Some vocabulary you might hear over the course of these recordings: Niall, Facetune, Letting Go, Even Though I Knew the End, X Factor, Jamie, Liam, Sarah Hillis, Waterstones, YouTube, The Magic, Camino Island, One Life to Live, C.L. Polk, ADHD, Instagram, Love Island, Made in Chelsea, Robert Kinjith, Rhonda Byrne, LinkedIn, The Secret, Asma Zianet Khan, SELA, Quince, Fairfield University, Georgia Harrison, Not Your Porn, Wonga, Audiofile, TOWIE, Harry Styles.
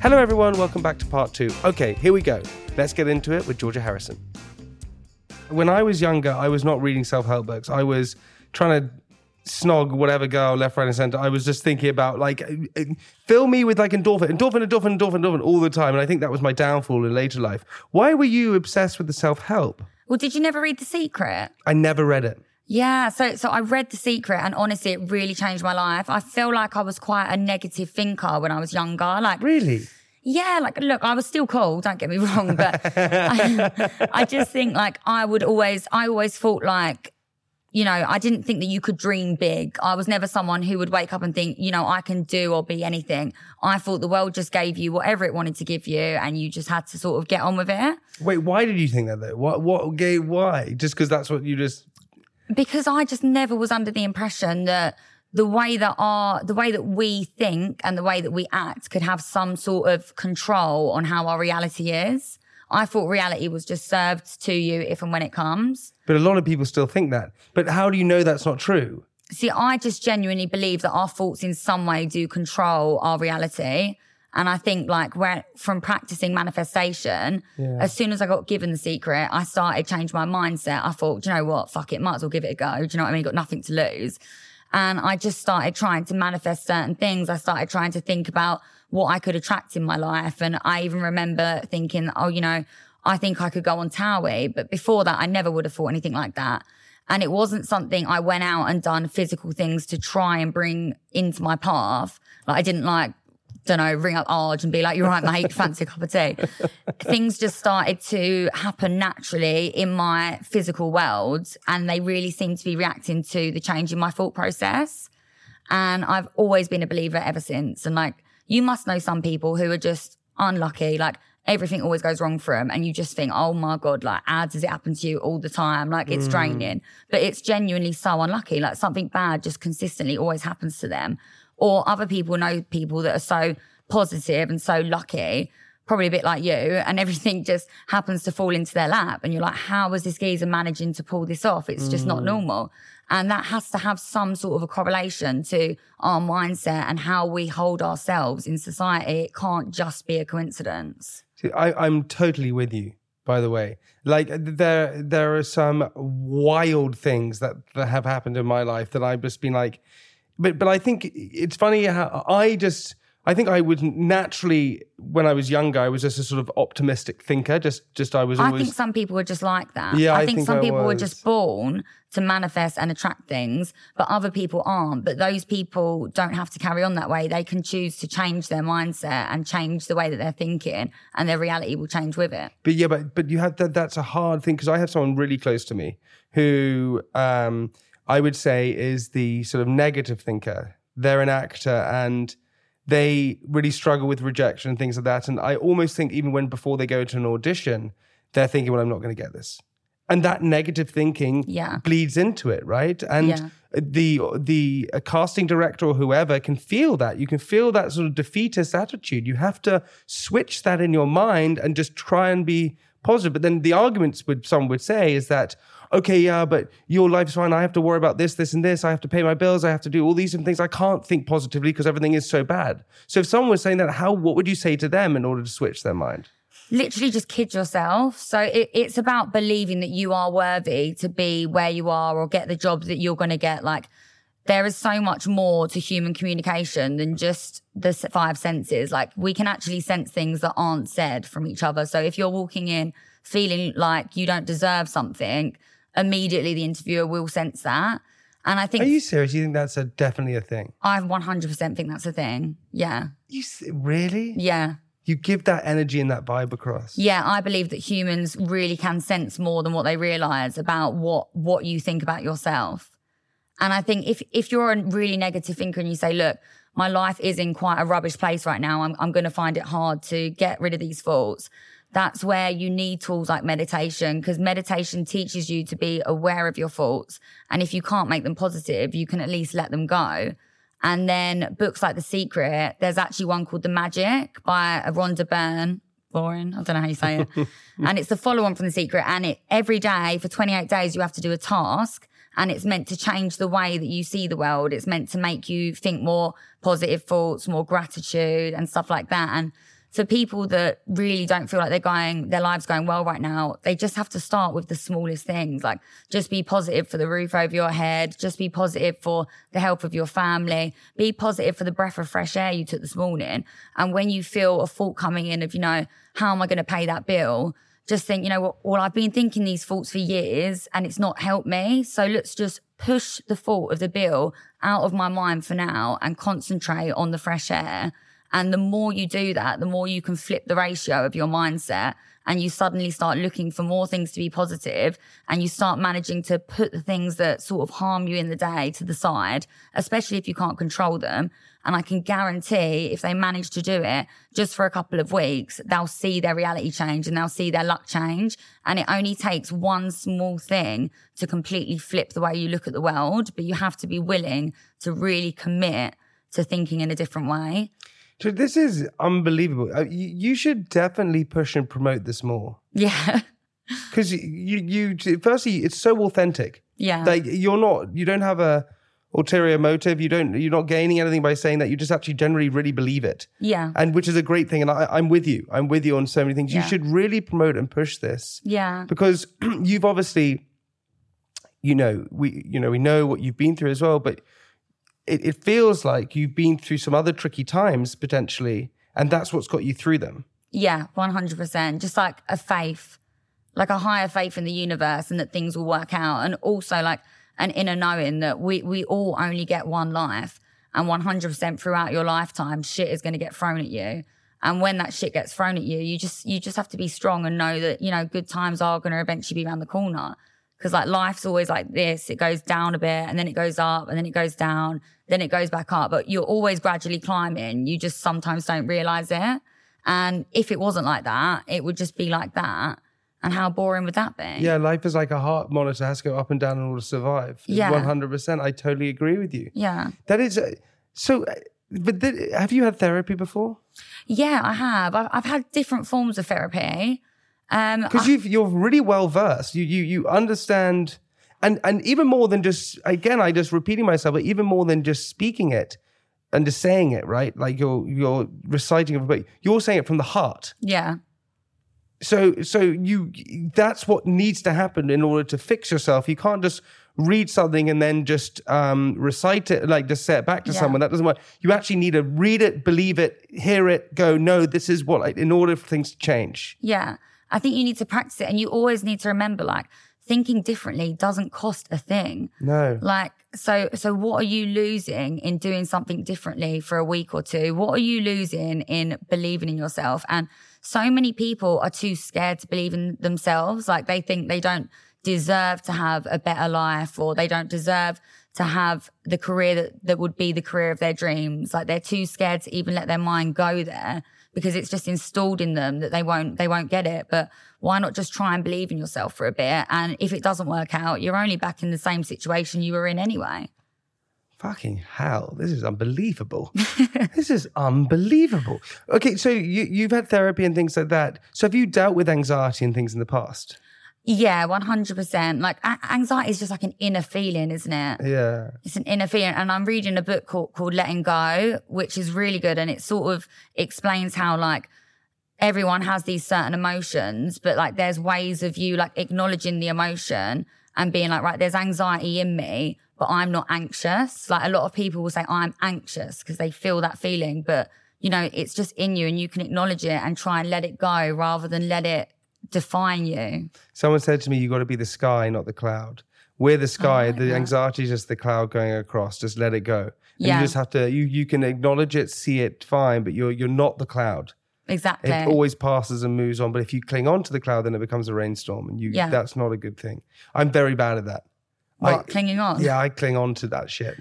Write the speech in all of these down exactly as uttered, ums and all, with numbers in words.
Hello everyone, welcome back to part two. Okay, here we go. Let's get into it with Georgia Harrison. When I was younger, I was not reading self-help books. I was trying to snog whatever girl left, right and centre. I was just thinking about like, fill me with like endorphin, endorphin, endorphin, endorphin, endorphin all the time. And I think that was my downfall in later life. Why were you obsessed with the self-help? Well, did you never read The Secret? I never read it. Yeah, so so I read The Secret and honestly, it really changed my life. I feel like I was quite a negative thinker when I was younger. Like Really? Yeah, like, look, I was still cool, don't get me wrong, but I, I just think like I would always, I always thought like, you know, I didn't think that you could dream big. I was never someone who would wake up and think, you know, I can do or be anything. I thought the world just gave you whatever it wanted to give you and you just had to sort of get on with it. Wait, why did you think that though? What, what gave, why? Just because that's what you just... Because I just never was under the impression that the way that our, the way that we think and the way that we act could have some sort of control on how our reality is. I thought reality was just served to you if and when it comes. But a lot of people still think that. But how do you know that's not true? See, I just genuinely believe that our thoughts in some way do control our reality. And I think like where, from practicing manifestation, yeah. as soon as I got given The Secret, I started changing my mindset. I thought, do you know what? Fuck it, might as well give it a go. Do you know what I mean? Got nothing to lose. And I just started trying to manifest certain things. I started trying to think about what I could attract in my life. And I even remember thinking, oh, you know, I think I could go on TOWIE. But before that, I never would have thought anything like that. And it wasn't something I went out and done physical things to try and bring into my path. Like I didn't like, don't know, ring up Arj and be like, you're right, mate, fancy a cup of tea. Things just started to happen naturally in my physical world and they really seemed to be reacting to the change in my thought process. And I've always been a believer ever since. And like, you must know some people who are just unlucky, like everything always goes wrong for them and you just think, oh my God, like how does it happen to you all the time? Like it's mm. draining, but it's genuinely so unlucky. Like something bad just consistently always happens to them. Or other people know people that are so positive and so lucky, probably a bit like you, and everything just happens to fall into their lap. And you're like, how was this geezer managing to pull this off? It's just mm. not normal. And that has to have some sort of a correlation to our mindset and how we hold ourselves in society. It can't just be a coincidence. See, I, I'm totally with you, by the way. Like there, there are some wild things that, that have happened in my life that I've just been like, But but I think it's funny how I just, I think I was naturally, when I was younger, I was just a sort of optimistic thinker. Just, just I was always... I think some people were just like that. Yeah, I, I think, think some I people was. were just born to manifest and attract things, but other people aren't. But those people don't have to carry on that way. They can choose to change their mindset and change the way that they're thinking and their reality will change with it. But yeah, but, but you have that, that's a hard thing because I have someone really close to me who... Um, I would say is the sort of negative thinker. They're an actor and they really struggle with rejection and things like that. And I almost think even when before they go to an audition, they're thinking, well, I'm not going to get this. And that negative thinking yeah. bleeds into it, right? And yeah. the the a casting director or whoever can feel that. You can feel that sort of defeatist attitude. You have to switch that in your mind and just try and be positive. But then the arguments would some would say is that, okay, yeah, but your life's fine. I have to worry about this, this, and this. I have to pay my bills. I have to do all these different things. I can't think positively because everything is so bad. So if someone was saying that, how, what would you say to them in order to switch their mind? Literally just kid yourself. So it, it's about believing that you are worthy to be where you are or get the job that you're going to get. Like there is so much more to human communication than just the five senses. Like we can actually sense things that aren't said from each other. So if you're walking in feeling like you don't deserve something, immediately the interviewer will sense that. And I think... Are you serious? You think that's a, definitely a thing? I one hundred percent think that's a thing, yeah. You Really? Yeah. You give that energy and that vibe across. Yeah, I believe that humans really can sense more than what they realise about what what you think about yourself. And I think if if you're a really negative thinker and you say, look, my life is in quite a rubbish place right now, I'm I'm going to find it hard to get rid of these thoughts, that's where you need tools like meditation, because meditation teaches you to be aware of your thoughts. And if you can't make them positive, you can at least let them go. And then books like The Secret, there's actually one called The Magic by Rhonda Byrne. Boring, I don't know how you say it. And it's the follow-on from The Secret. And it every day for twenty-eight days, you have to do a task. And it's meant to change the way that you see the world. It's meant to make you think more positive thoughts, more gratitude and stuff like that. And for people that really don't feel like they're going, their lives going well right now, they just have to start with the smallest things. Like just be positive for the roof over your head. Just be positive for the health of your family. Be positive for the breath of fresh air you took this morning. And when you feel a thought coming in of, you know, how am I going to pay that bill? Just think, you know what, well, well, I've been thinking these thoughts for years and it's not helped me. So let's just push the thought of the bill out of my mind for now and concentrate on the fresh air. And the more you do that, the more you can flip the ratio of your mindset, and you suddenly start looking for more things to be positive, and you start managing to put the things that sort of harm you in the day to the side, especially if you can't control them. And I can guarantee if they manage to do it just for a couple of weeks, they'll see their reality change and they'll see their luck change. And it only takes one small thing to completely flip the way you look at the world, but you have to be willing to really commit to thinking in a different way. So this is unbelievable. You should definitely push and promote this more. Yeah. Because you, you, firstly, it's so authentic. Yeah. Like you're not, you don't have a ulterior motive. You don't, you're not gaining anything by saying that. You just actually generally really believe it. Yeah. And which is a great thing. And I, I'm with you. I'm with you on so many things. Yeah. You should really promote and push this. Yeah. Because you've obviously, you know, we, you know, we know what you've been through as well, but It, it feels like you've been through some other tricky times potentially, and that's what's got you through them. Yeah, one hundred percent. Just like a faith, like a higher faith in the universe and that things will work out. And also like an inner knowing that we, we all only get one life, and one hundred percent throughout your lifetime, shit is going to get thrown at you. And when that shit gets thrown at you, you just, you just have to be strong and know that, you know, good times are going to eventually be around the corner. Because like life's always like this, it goes down a bit and then it goes up and then it goes down, then it goes back up. But you're always gradually climbing. You just sometimes don't realise it. And if it wasn't like that, it would just be like that. And how boring would that be? Yeah, life is like a heart monitor, has to go up and down in order to survive. Yeah. one hundred percent. I totally agree with you. Yeah. That is, uh, so, but th- have you had therapy before? Yeah, I have. I've, I've had different forms of therapy. Because um, you've, you're really well versed, you you you understand, and and even more than just, again, I just repeating myself, but even more than just speaking it and just saying it, right? Like you're you're reciting it, but you're saying it from the heart. Yeah. So so you that's what needs to happen in order to fix yourself. You can't just read something and then just um, recite it, like just say it back to yeah. someone. That doesn't work. You actually need to read it, believe it, hear it, go, no, this is what, like, in order for things to change. Yeah. I think you need to practice it, and you always need to remember, like, thinking differently doesn't cost a thing. No. Like, so so what are you losing in doing something differently for a week or two? What are you losing in believing in yourself? And so many people are too scared to believe in themselves. Like, they think they don't deserve to have a better life, or they don't deserve to have the career that, that would be the career of their dreams. Like, they're too scared to even let their mind go there, because it's just installed in them that they won't they won't get it. But why not just try and believe in yourself for a bit? And if it doesn't work out, you're only back in the same situation you were in anyway. Fucking hell, this is unbelievable. This is unbelievable. Okay, so you, you've had therapy and things like that. So have you dealt with anxiety and things in the past? Yeah, one hundred percent. Like, a- anxiety is just like an inner feeling, isn't it? Yeah. It's an inner feeling. And I'm reading a book called, called Letting Go, which is really good. And it sort of explains how, like, everyone has these certain emotions, but, like, there's ways of you, like, acknowledging the emotion and being like, right, there's anxiety in me, but I'm not anxious. Like, a lot of people will say, I'm anxious, because they feel that feeling. But, you know, it's just in you and you can acknowledge it and try and let it go rather than let it define you. Someone said to me, you got to be the sky, not the cloud. We're the sky. Oh, the anxiety is just the cloud going across. Just let it go. And yeah. You just have to, you you can acknowledge it, see it, fine, but you're you're not the cloud. Exactly. It always passes and moves on. But if you cling on to the cloud, then it becomes a rainstorm. And you yeah. that's not a good thing. I'm very bad at that. What, I, clinging on? Yeah, I cling on to that shit.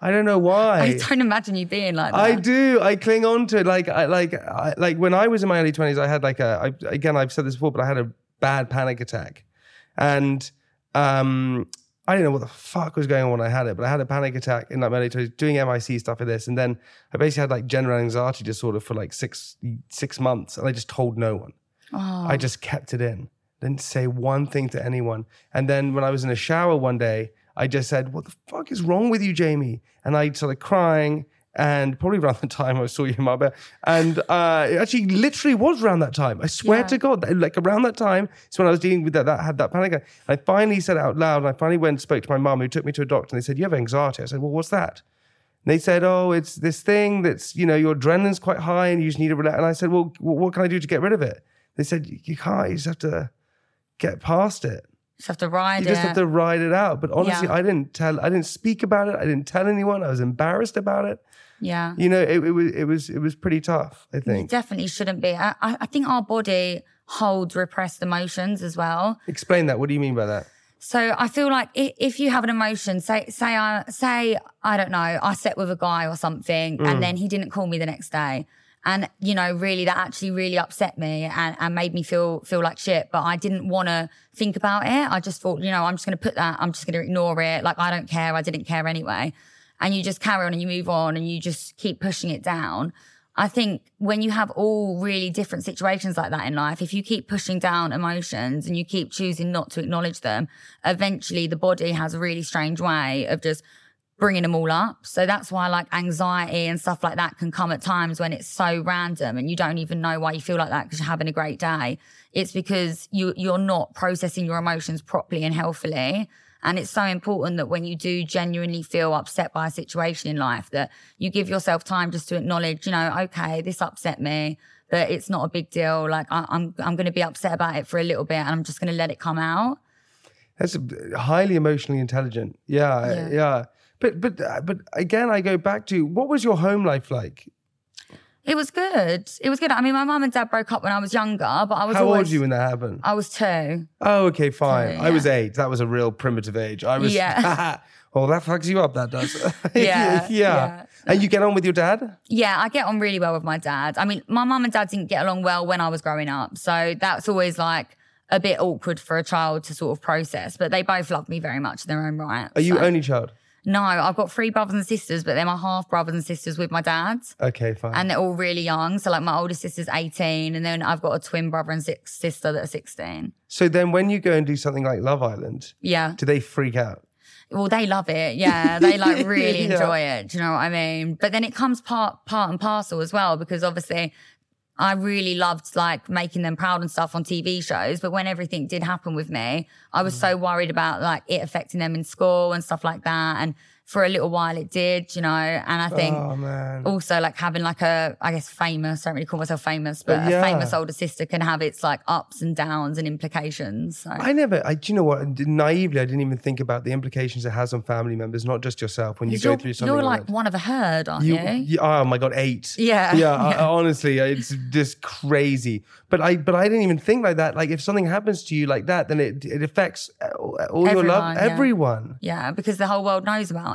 I don't know why. I don't imagine you being like that. I do. I cling on to it. Like, I, like, I, like when I was in my early twenties, I had like a, I, again, I've said this before, but I had a bad panic attack. And um, I didn't know what the fuck was going on when I had it, but I had a panic attack in like my early twenties, doing M I C stuff like this. And then I basically had like general anxiety disorder for like six, six months. And I just told no one. Oh. I just kept it in. Didn't say one thing to anyone. And then when I was in a shower one day, I just said, what the fuck is wrong with you, Jamie? And I started crying, and probably around the time I saw you in my bed. And uh, it actually literally was around that time. I swear yeah. to God, like around that time, it's when I was dealing with that, that had that panic. And I finally said it out loud, and I finally went and spoke to my mum, who took me to a doctor, and they said, you have anxiety. I said, well, what's that? And they said, oh, it's this thing that's, you know, your adrenaline's quite high and you just need to relax. And I said, well, what can I do to get rid of it? They said, you can't, you just have to get past it. Just have to ride you it. You just have to ride it out. But honestly, yeah. I didn't tell, I didn't speak about it. I didn't tell anyone. I was embarrassed about it. Yeah. You know, it, it was, it was, it was pretty tough, I think. You definitely shouldn't be. I, I think our body holds repressed emotions as well. Explain that. What do you mean by that? So I feel like if you have an emotion, say, say, I, say, I don't know, I sat with a guy or something mm. and then he didn't call me the next day. And, you know, really, that actually really upset me and, and made me feel feel like shit. But I didn't want to think about it. I just thought, you know, I'm just going to put that, I'm just going to ignore it. Like, I don't care. I didn't care anyway. And you just carry on and you move on and you just keep pushing it down. I think when you have all really different situations like that in life, if you keep pushing down emotions and you keep choosing not to acknowledge them, eventually the body has a really strange way of just bringing them all up. So that's why like anxiety and stuff like that can come at times when it's so random and you don't even know why you feel like that because you're having a great day. It's because you, you're not processing your emotions properly and healthily. And it's so important that when you do genuinely feel upset by a situation in life, that you give yourself time just to acknowledge, you know, okay, this upset me, but it's not a big deal. Like I, I'm, I'm going to be upset about it for a little bit and I'm just going to let it come out. That's a, highly emotionally intelligent. Yeah, yeah. yeah. But but but again, I go back to, what was your home life like? It was good. It was good. I mean, my mum and dad broke up when I was younger, but I was How always, old were you when that happened? I was two. Oh, okay, fine. Two, yeah. I was eight. That was a real primitive age. I was, yeah. oh, that fucks you up, that does. yeah, yeah. Yeah. And you get on with your dad? Yeah, I get on really well with my dad. I mean, my mum and dad didn't get along well when I was growing up. So that's always like a bit awkward for a child to sort of process. But they both loved me very much in their own right. Are you so. only child? No, I've got three brothers and sisters, but they're my half brothers and sisters with my dad. Okay, fine. And they're all really young. So like my older sister's eighteen and then I've got a twin brother and six sister that are sixteen. So then when you go and do something like Love Island, yeah, do they freak out? Well, they love it. Yeah, they like really yeah. enjoy it. Do you know what I mean? But then it comes part, part and parcel as well, because obviously I really loved like making them proud and stuff on T V shows. But when everything did happen with me, I was mm. so worried about like it affecting them in school and stuff like that. And for a little while it did, you know, and I think oh, man. also like having like a, I guess famous, I don't really call myself famous, but, but yeah. a famous older sister can have its like ups and downs and implications. So. I never, I, do you know what, naively, I didn't even think about the implications it has on family members, not just yourself when you go through something. You're like, like one of a herd, aren't you? you? Oh my God, eight. Yeah. Yeah, yeah. I, honestly, it's just crazy. But I but I didn't even think like that. Like if something happens to you like that, then it, it affects all everyone, your love, yeah. everyone. Yeah, because the whole world knows about it.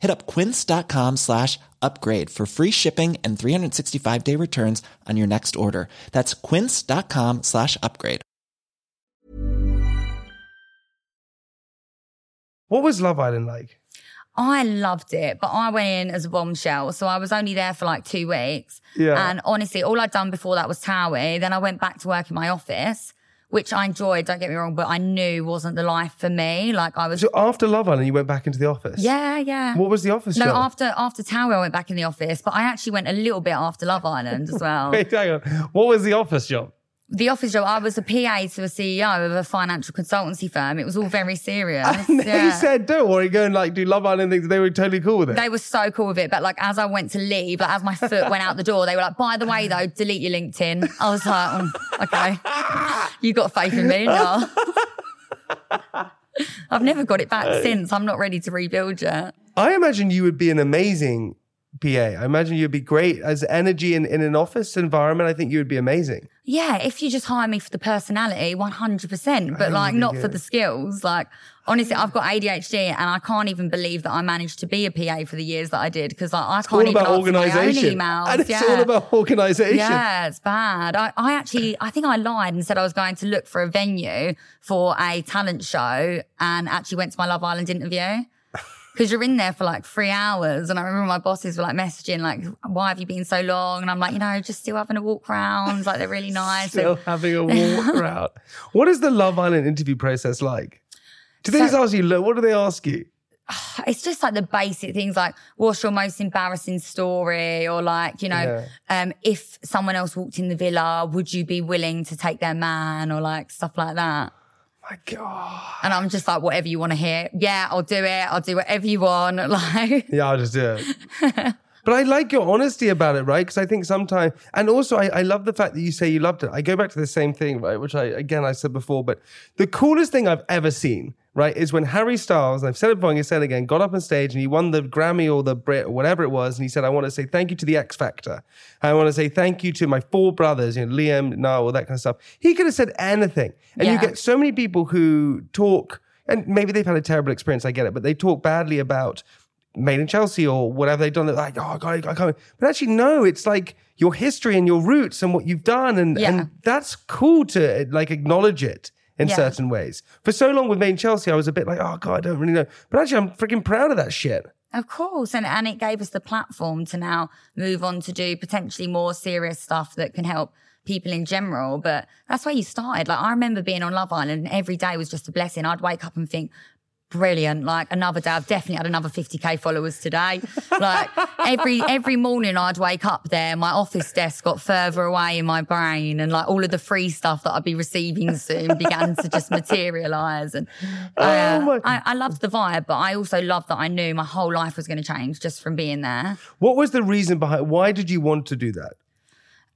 Hit up quince.com slash upgrade for free shipping and three sixty-five day returns on your next order. That's quince.com slash upgrade. What was Love Island like? I loved it, but I went in as a bombshell. So I was only there for like two weeks. Yeah. And honestly, all I'd done before that was TOWIE. Then I went back to work in my office, which I enjoyed, don't get me wrong, but I knew wasn't the life for me. Like I was. So after Love Island, you went back into the office? Yeah, yeah. What was the office No, job? after after TOWIE, I went back in the office, but I actually went a little bit after Love Island as well. Wait, hang on. What was the office job? the office job, I was a P A to a C E O of a financial consultancy firm. It was all very serious. And they yeah. said do, or you go and like do Love Island things. They were totally cool with it. They were so cool with it. But like as I went to leave, like as my foot went out the door, they were like, by the way though, delete your LinkedIn. I was like, oh, okay, you got faith in me, no. I've never got it back since. I'm not ready to rebuild yet. I imagine you would be an amazing P A. I imagine you'd be great as energy in, in an office environment. I think you would be amazing. Yeah, if you just hire me for the personality, one hundred percent. But like not for the skills. Like honestly, I've got A D H D and I can't even believe that I managed to be a P A for the years that I did because like, I can't even answer my own emails. And it's yeah. all about organisation. Yeah, it's bad. I, I actually, I think I lied and said I was going to look for a venue for a talent show and actually went to my Love Island interview. Because you're in there for like three hours. And I remember my bosses were like messaging, like, why have you been so long? And I'm like, you know, just still having a walk round. Like, they're really nice. Still and- having a walk round. What is the Love Island interview process like? Do they so, just ask you, look, what do they ask you? It's just like the basic things like, what's your most embarrassing story? Or like, you know, yeah. um, if someone else walked in the villa, would you be willing to take their man? Or like stuff like that. My God. And I'm just like, whatever you want to hear. Yeah, I'll do it. I'll do whatever you want. Like, yeah, I'll just do it. But I like your honesty about it, right? Because I think sometimes, and also I, I love the fact that you say you loved it. I go back to the same thing, right? Which I, again, I said before, but the coolest thing I've ever seen, right, is when Harry Styles, and I've said it before, and you said it again, got up on stage and he won the Grammy or the Brit or whatever it was. And he said, I want to say thank you to the X Factor. I want to say thank you to my four brothers, you know, Liam, Niall, all that kind of stuff. He could have said anything. And yeah. you get so many people who talk, and maybe they've had a terrible experience, I get it, but they talk badly about Made in Chelsea or whatever they've done. They're like, oh, God, I can't. But actually, no, it's like your history and your roots and what you've done. And, yeah. and that's cool to like acknowledge it in yeah. certain ways. For so long with Made in Chelsea, I was a bit like, oh, God, I don't really know. But actually, I'm freaking proud of that shit. Of course. And, and it gave us the platform to now move on to do potentially more serious stuff that can help people in general. But that's where you started. Like, I remember being on Love Island and every day was just a blessing. I'd wake up and think, brilliant, like another day. I've definitely had another fifty k followers today. Like every every morning I'd wake up there, my office desk got further away in my brain and like all of the free stuff that I'd be receiving soon began to just materialise. And uh, oh my- I, I loved the vibe, but I also loved that I knew my whole life was going to change just from being there. What was the reason behind, why did you want to do that?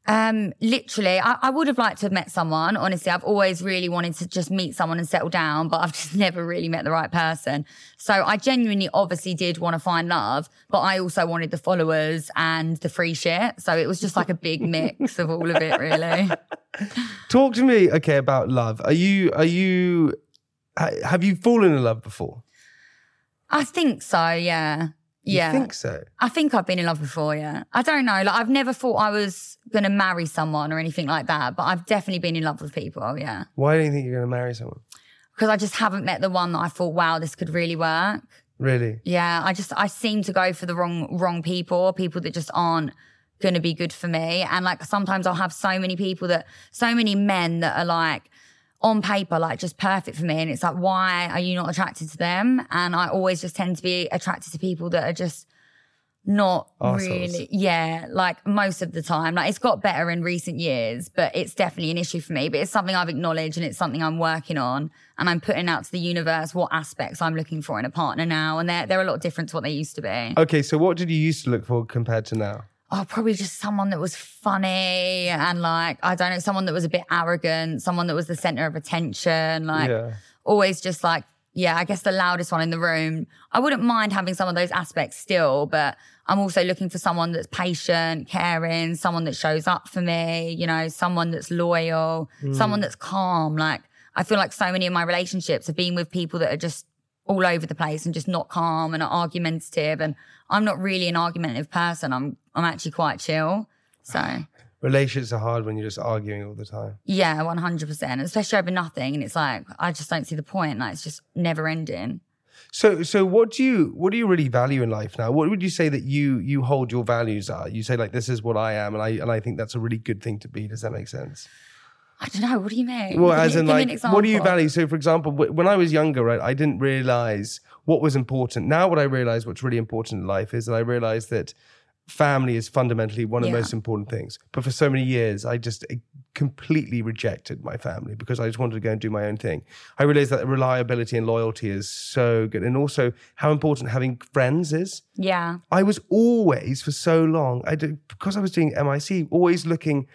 Um, literally, I, I would have liked to have met someone. Honestly, I've always really wanted to just meet someone and settle down, but I've just never really met the right person. So I genuinely obviously did want to find love, but I also wanted the followers and the free shit. So it was just like a big mix of all of it, really. Talk to me, okay, about love. Are you, are you, have you fallen in love before? I think so, yeah. Yeah. You think so? I think I've been in love before, yeah. I don't know. Like, I've never thought I was going to marry someone or anything like that, but I've definitely been in love with people, yeah. Why do you think you're going to marry someone? Because I just haven't met the one that I thought, wow, this could really work. Really? Yeah, I just, I seem to go for the wrong wrong people, people that just aren't going to be good for me. And, like, sometimes I'll have so many people that, so many men that are, like, on paper, like, just perfect for me. And it's like, why are you not attracted to them? And I always just tend to be attracted to people that are just not Arseholes. Really, yeah, like, most of the time. Like, it's got better in recent years, but it's definitely an issue for me. But it's something I've acknowledged and it's something I'm working on. And I'm putting out to the universe what aspects I'm looking for in a partner now. And they're, they're a lot different to what they used to be. Okay, so what did you used to look for compared to now? Oh, probably just someone that was funny and, like, I don't know, someone that was a bit arrogant, someone that was the centre of attention, like, yeah. always just, like, yeah, I guess the loudest one in the room. I wouldn't mind having some of those aspects still, but I'm also looking for someone that's patient, caring, someone that shows up for me, you know, someone that's loyal, mm. someone that's calm. Like, I feel like so many of my relationships have been with people that are just all over the place and just not calm and argumentative. And I'm not really an argumentative person. I'm I'm actually quite chill. So relationships are hard when you're just arguing all the time. Yeah, one hundred percent, especially over nothing. And it's like, I just don't see the point. Like, it's just never ending. So so what do you what do you really value in life now? What would you say that you you hold your values are? You say, like, this is what I am, and I and I think that's a really good thing to be. Does that make sense? I don't know. What do you mean? Well, as in, like, what do you value? So, for example, when I was younger, right, I didn't realize what was important. Now what I realize what's really important in life is that I realize that family is fundamentally one of yeah. the most important things. But for so many years, I just completely rejected my family because I just wanted to go and do my own thing. I realized that reliability and loyalty is so good. And also how important having friends is. Yeah. I was always, for so long, I did, because I was doing M I C, always looking,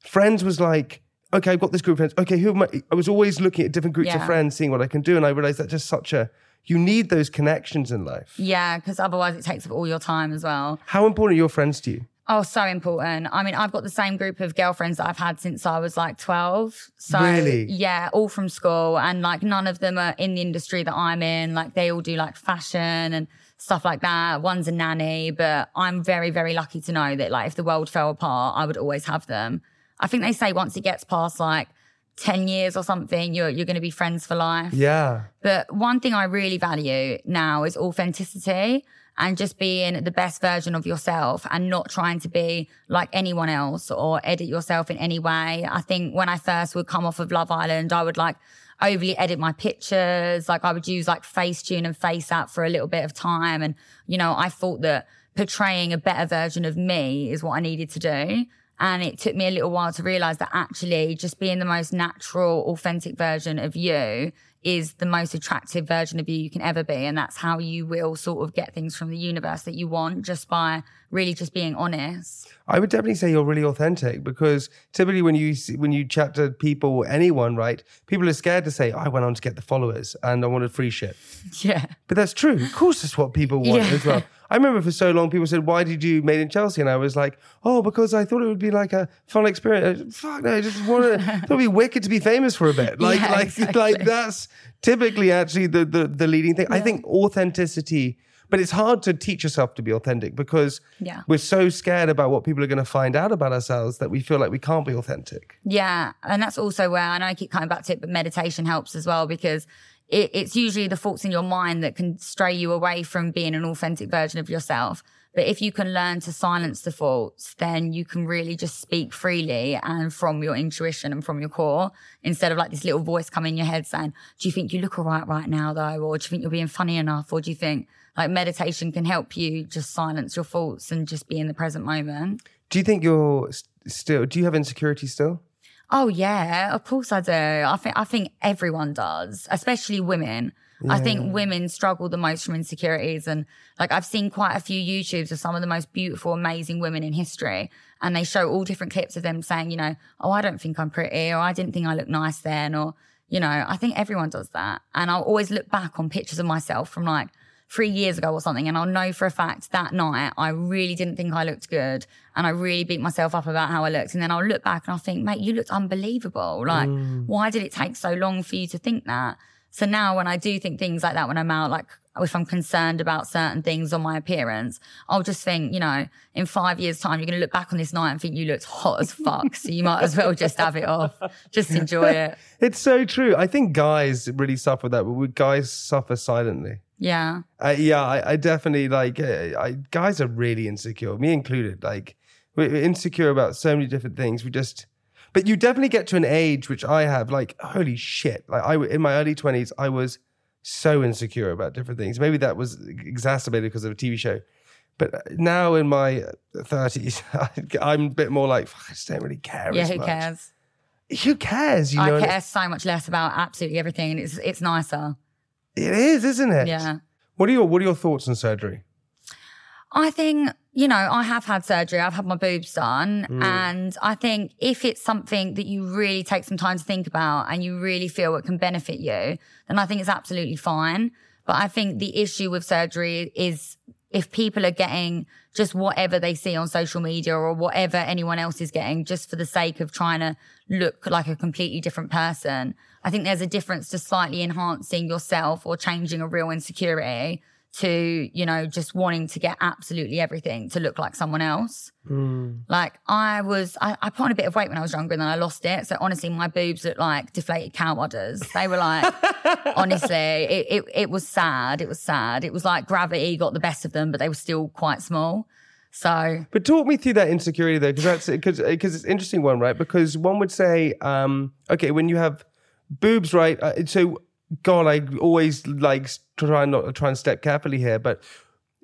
friends was like, okay, I've got this group of friends. Okay, who am I? I was always looking at different groups yeah. of friends, seeing what I can do. And I realized that just such a, you need those connections in life. Yeah, because otherwise it takes up all your time as well. How important are your friends to you? Oh, so important. I mean, I've got the same group of girlfriends that I've had since I was like twelve. So, really? Yeah, all from school. And like none of them are in the industry that I'm in. Like they all do like fashion and stuff like that. One's a nanny, but I'm very, very lucky to know that like if the world fell apart, I would always have them. I think they say once it gets past like ten years or something, you're you're going to be friends for life. Yeah. But one thing I really value now is authenticity and just being the best version of yourself and not trying to be like anyone else or edit yourself in any way. I think when I first would come off of Love Island, I would like overly edit my pictures. Like I would use like Facetune and FaceApp for a little bit of time. And, you know, I thought that portraying a better version of me is what I needed to do. And it took me a little while to realise that actually just being the most natural, authentic version of you is the most attractive version of you you can ever be. And that's how you will sort of get things from the universe that you want, just by really just being honest. I would definitely say you're really authentic, because typically when you when you chat to people or anyone, right, people are scared to say, oh, I went on to get the followers and I wanted free shit. Yeah. But that's true. Of course, that's what people want yeah. as well. I remember for so long people said, why did you Made in Chelsea? And I was like, oh, because I thought it would be like a fun experience. Fuck no, I just wanted, I thought it would be wicked to be famous for a bit. Like, yeah, like, exactly. like that's typically actually the, the, the leading thing. Yeah. I think authenticity, but it's hard to teach yourself to be authentic because yeah. we're so scared about what people are going to find out about ourselves that we feel like we can't be authentic. Yeah. And that's also where, I know I keep coming back to it, but meditation helps as well, because It, it's usually the thoughts in your mind that can stray you away from being an authentic version of yourself. But if you can learn to silence the thoughts, then you can really just speak freely and from your intuition and from your core, instead of like this little voice coming in your head saying, do you think you look all right right now though? Or do you think you're being funny enough? Or do you think like meditation can help you just silence your thoughts and just be in the present moment? Do you think you're still, do you have insecurity still? Oh, yeah, of course I do. I think I think everyone does, especially women. Yeah. I think women struggle the most from insecurities. And like I've seen quite a few YouTubes of some of the most beautiful, amazing women in history. And they show all different clips of them saying, you know, oh, I don't think I'm pretty, or I didn't think I looked nice then. Or, you know, I think everyone does that. And I'll always look back on pictures of myself from like three years ago or something, and I'll know for a fact that night I really didn't think I looked good and I really beat myself up about how I looked. And then I'll look back and I'll think, mate, you looked unbelievable. Like, mm. why did it take so long for you to think that? So now when I do think things like that when I'm out, like if I'm concerned about certain things on my appearance, I'll just think, you know, in five years' time, you're going to look back on this night and think you looked hot as fuck. So you might as well just have it off. Just enjoy it. It's so true. I think guys really suffer that, but guys suffer silently. Yeah. Uh, yeah, I, I definitely, like, uh, I, guys are really insecure, me included. Like, we're insecure about so many different things. We just, but you definitely get to an age, which I have, like, holy shit. Like, I, in my early twenties, I was so insecure about different things. Maybe that was exacerbated because of a T V show. But now in my thirties, I, I'm a bit more like, I just don't really care yeah, as much. Yeah, who cares? Who cares? You I know? care so much less about absolutely everything, and it's it's nicer. It is, isn't it? Yeah. What are your What are your thoughts on surgery? I think, you know, I have had surgery. I've had my boobs done. Mm. And I think if it's something that you really take some time to think about and you really feel it can benefit you, then I think it's absolutely fine. But I think the issue with surgery is if people are getting just whatever they see on social media or whatever anyone else is getting just for the sake of trying to look like a completely different person. I think there's a difference to slightly enhancing yourself or changing a real insecurity to, you know, just wanting to get absolutely everything to look like someone else. Mm. Like I was, I, I put on a bit of weight when I was younger and then I lost it. So honestly, my boobs looked like deflated cow udders. They were like, honestly, it, it it was sad. It was sad. It was like gravity got the best of them, but they were still quite small. So. But talk me through that insecurity though, because that's, because it's an interesting one, right? Because one would say, um, okay, when you have boobs, right? Uh, so God, I always like try and not try and step carefully here, but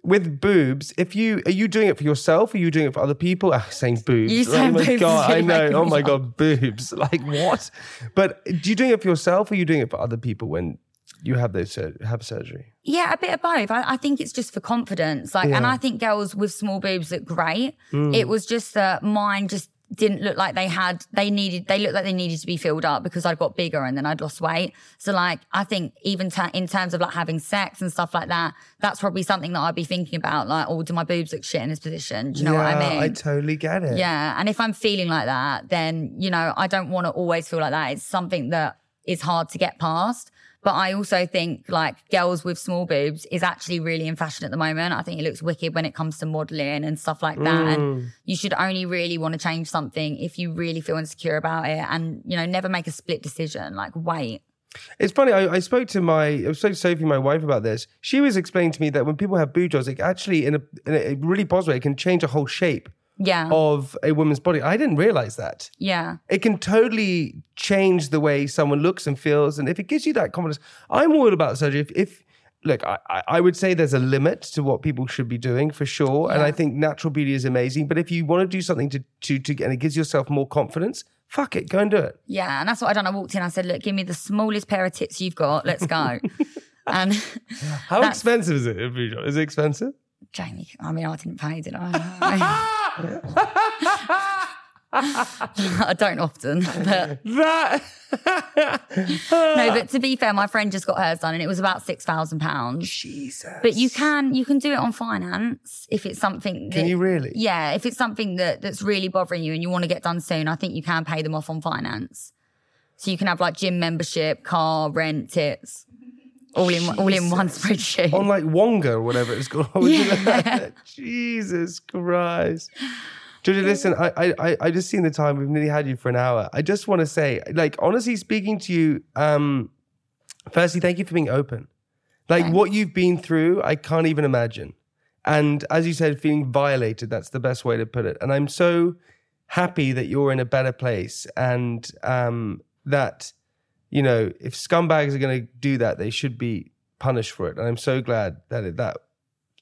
with boobs, if you are you doing it for yourself? Are you doing it for other people? I'm saying boobs. You said oh my boobs god, I know. Oh my god, boobs. Like what? But do you doing it for yourself? Or are you doing it for other people when you have those have surgery? Yeah, a bit of both. I, I think it's just for confidence. Like, yeah. and I think girls with small boobs look great. Mm. It was just that mine just didn't look like they had. They needed. They looked like they needed to be filled up because I'd got bigger and then I'd lost weight. So, like, I think even t- in terms of like having sex and stuff like that, that's probably something that I'd be thinking about. Like, oh, do my boobs look shit in this position? Do you know yeah, what I mean? I totally get it. Yeah, and if I'm feeling like that, then you know I don't want to always feel like that. It's something that is hard to get past. But I also think, like, girls with small boobs is actually really in fashion at the moment. I think it looks wicked when it comes to modelling and stuff like that. Mm. And you should only really want to change something if you really feel insecure about it. And, you know, never make a split decision. Like, wait. It's funny. I, I spoke to my, I spoke to Sophie, my wife, about this. She was explaining to me that when people have boob jobs, it actually, in a, in a really positive way, it can change a whole shape. Yeah. Of a woman's body. I didn't realize that. Yeah. It can totally change the way someone looks and feels. And if it gives you that confidence, I'm all about surgery. If, if look, I, I would say there's a limit to what people should be doing for sure. Yeah. And I think natural beauty is amazing. But if you want to do something to, to, to, and it gives yourself more confidence, fuck it, go and do it. Yeah. And that's what I done. I walked in, I said, look, give me the smallest pair of tits you've got. Let's go. And how expensive is it? Is it expensive? Jamie, I mean, I didn't pay, did I? I don't often, but that no, but to be fair, my friend just got hers done and it was about six thousand pounds. Jesus. But you can you can do it on finance if it's something that, can you really? Yeah, if it's something that, that's really bothering you and you want to get done soon, I think you can pay them off on finance. So you can have like gym membership, car, rent, tits. All in, all in one spreadsheet. On like Wonga or whatever it's called. Yeah. Jesus Christ. Georgia, listen, I, I I just seen the time. We've nearly had you for an hour. I just want to say, like, honestly speaking to you, um, firstly, thank you for being open. Like, okay. What you've been through, I can't even imagine. And as you said, feeling violated, that's the best way to put it. And I'm so happy that you're in a better place and um, that... You know, if scumbags are going to do that, they should be punished for it. And I'm so glad that it, that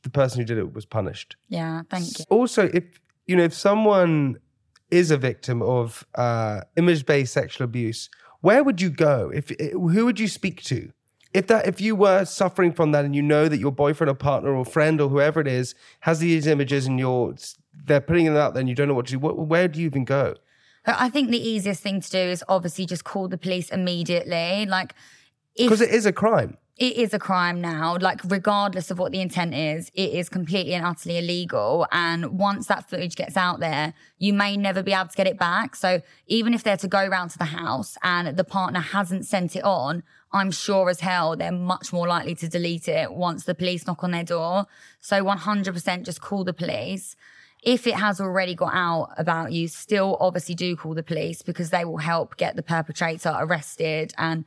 the person who did it was punished. Yeah, thank you. Also, if you know, if someone is a victim of uh, image-based sexual abuse, where would you go? If who would you speak to? If that, if you were suffering from that, and you know that your boyfriend or partner or friend or whoever it is has these images, and you're they're putting it out there, and you don't know what to do, where do you even go? I think the easiest thing to do is obviously just call the police immediately. Like, because it is a crime. It is a crime now. Like, regardless of what the intent is, it is completely and utterly illegal. And once that footage gets out there, you may never be able to get it back. So even if they're to go round to the house and the partner hasn't sent it on, I'm sure as hell they're much more likely to delete it once the police knock on their door. So one hundred percent just call the police. If it has already got out about you, still obviously do call the police because they will help get the perpetrator arrested and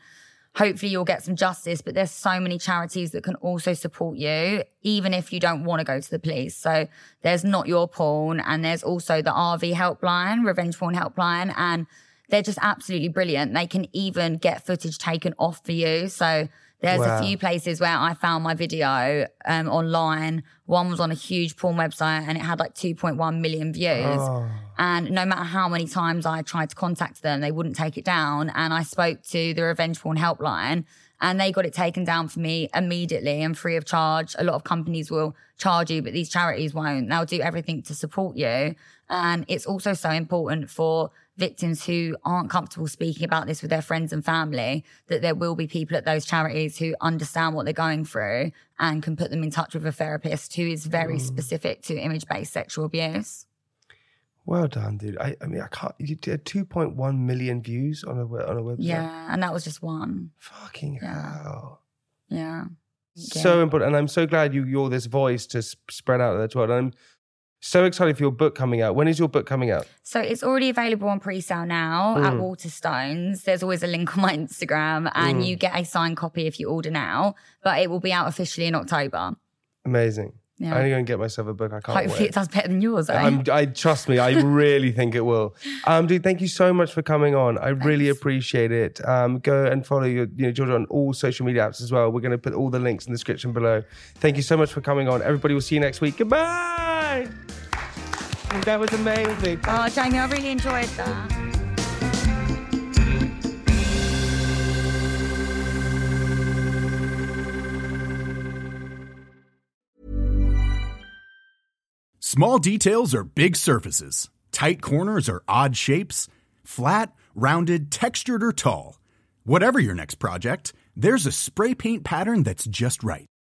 hopefully you'll get some justice. But there's so many charities that can also support you, even if you don't want to go to the police. So there's Not Your Porn and there's also the R V helpline, Revenge Porn Helpline, and they're just absolutely brilliant. They can even get footage taken off for you. So there's wow. a few places where I found my video um, online. One was on a huge porn website and it had like two point one million views. Oh. And no matter how many times I tried to contact them, they wouldn't take it down. And I spoke to the Revenge Porn Helpline and they got it taken down for me immediately and free of charge. A lot of companies will charge you, but these charities won't. They'll do everything to support you. And it's also so important for victims who aren't comfortable speaking about this with their friends and family, that there will be people at those charities who understand what they're going through and can put them in touch with a therapist who is very mm. specific to image-based sexual abuse. Well done, dude. I, I mean, I can't... You did two point one million views on a, on a website? Yeah, and that was just one. Fucking yeah. hell. Yeah. So yeah. important. And I'm so glad you, you're this voice to spread out that world. I'm so excited for your book coming out. When is your book coming out? So it's already available on pre-sale now mm. at Waterstones. There's always a link on my Instagram and mm. you get a signed copy if you order now, but it will be out officially in October. Amazing. Yeah. I'm going to get myself a book. I can't Hopefully wait. It does better than yours. Eh? I'm, I Trust me, I really think it will. Um, dude, thank you so much for coming on. I Thanks. really appreciate it. Um, go and follow your, you know, Georgia on all social media apps as well. We're going to put all the links in the description below. Thank you so much for coming on. Everybody, we'll see you next week. Goodbye. That was amazing. Oh, Jamie, I really enjoyed that. Small details or big surfaces, tight corners or odd shapes, flat, rounded, textured, or tall. Whatever your next project, there's a spray paint pattern that's just right.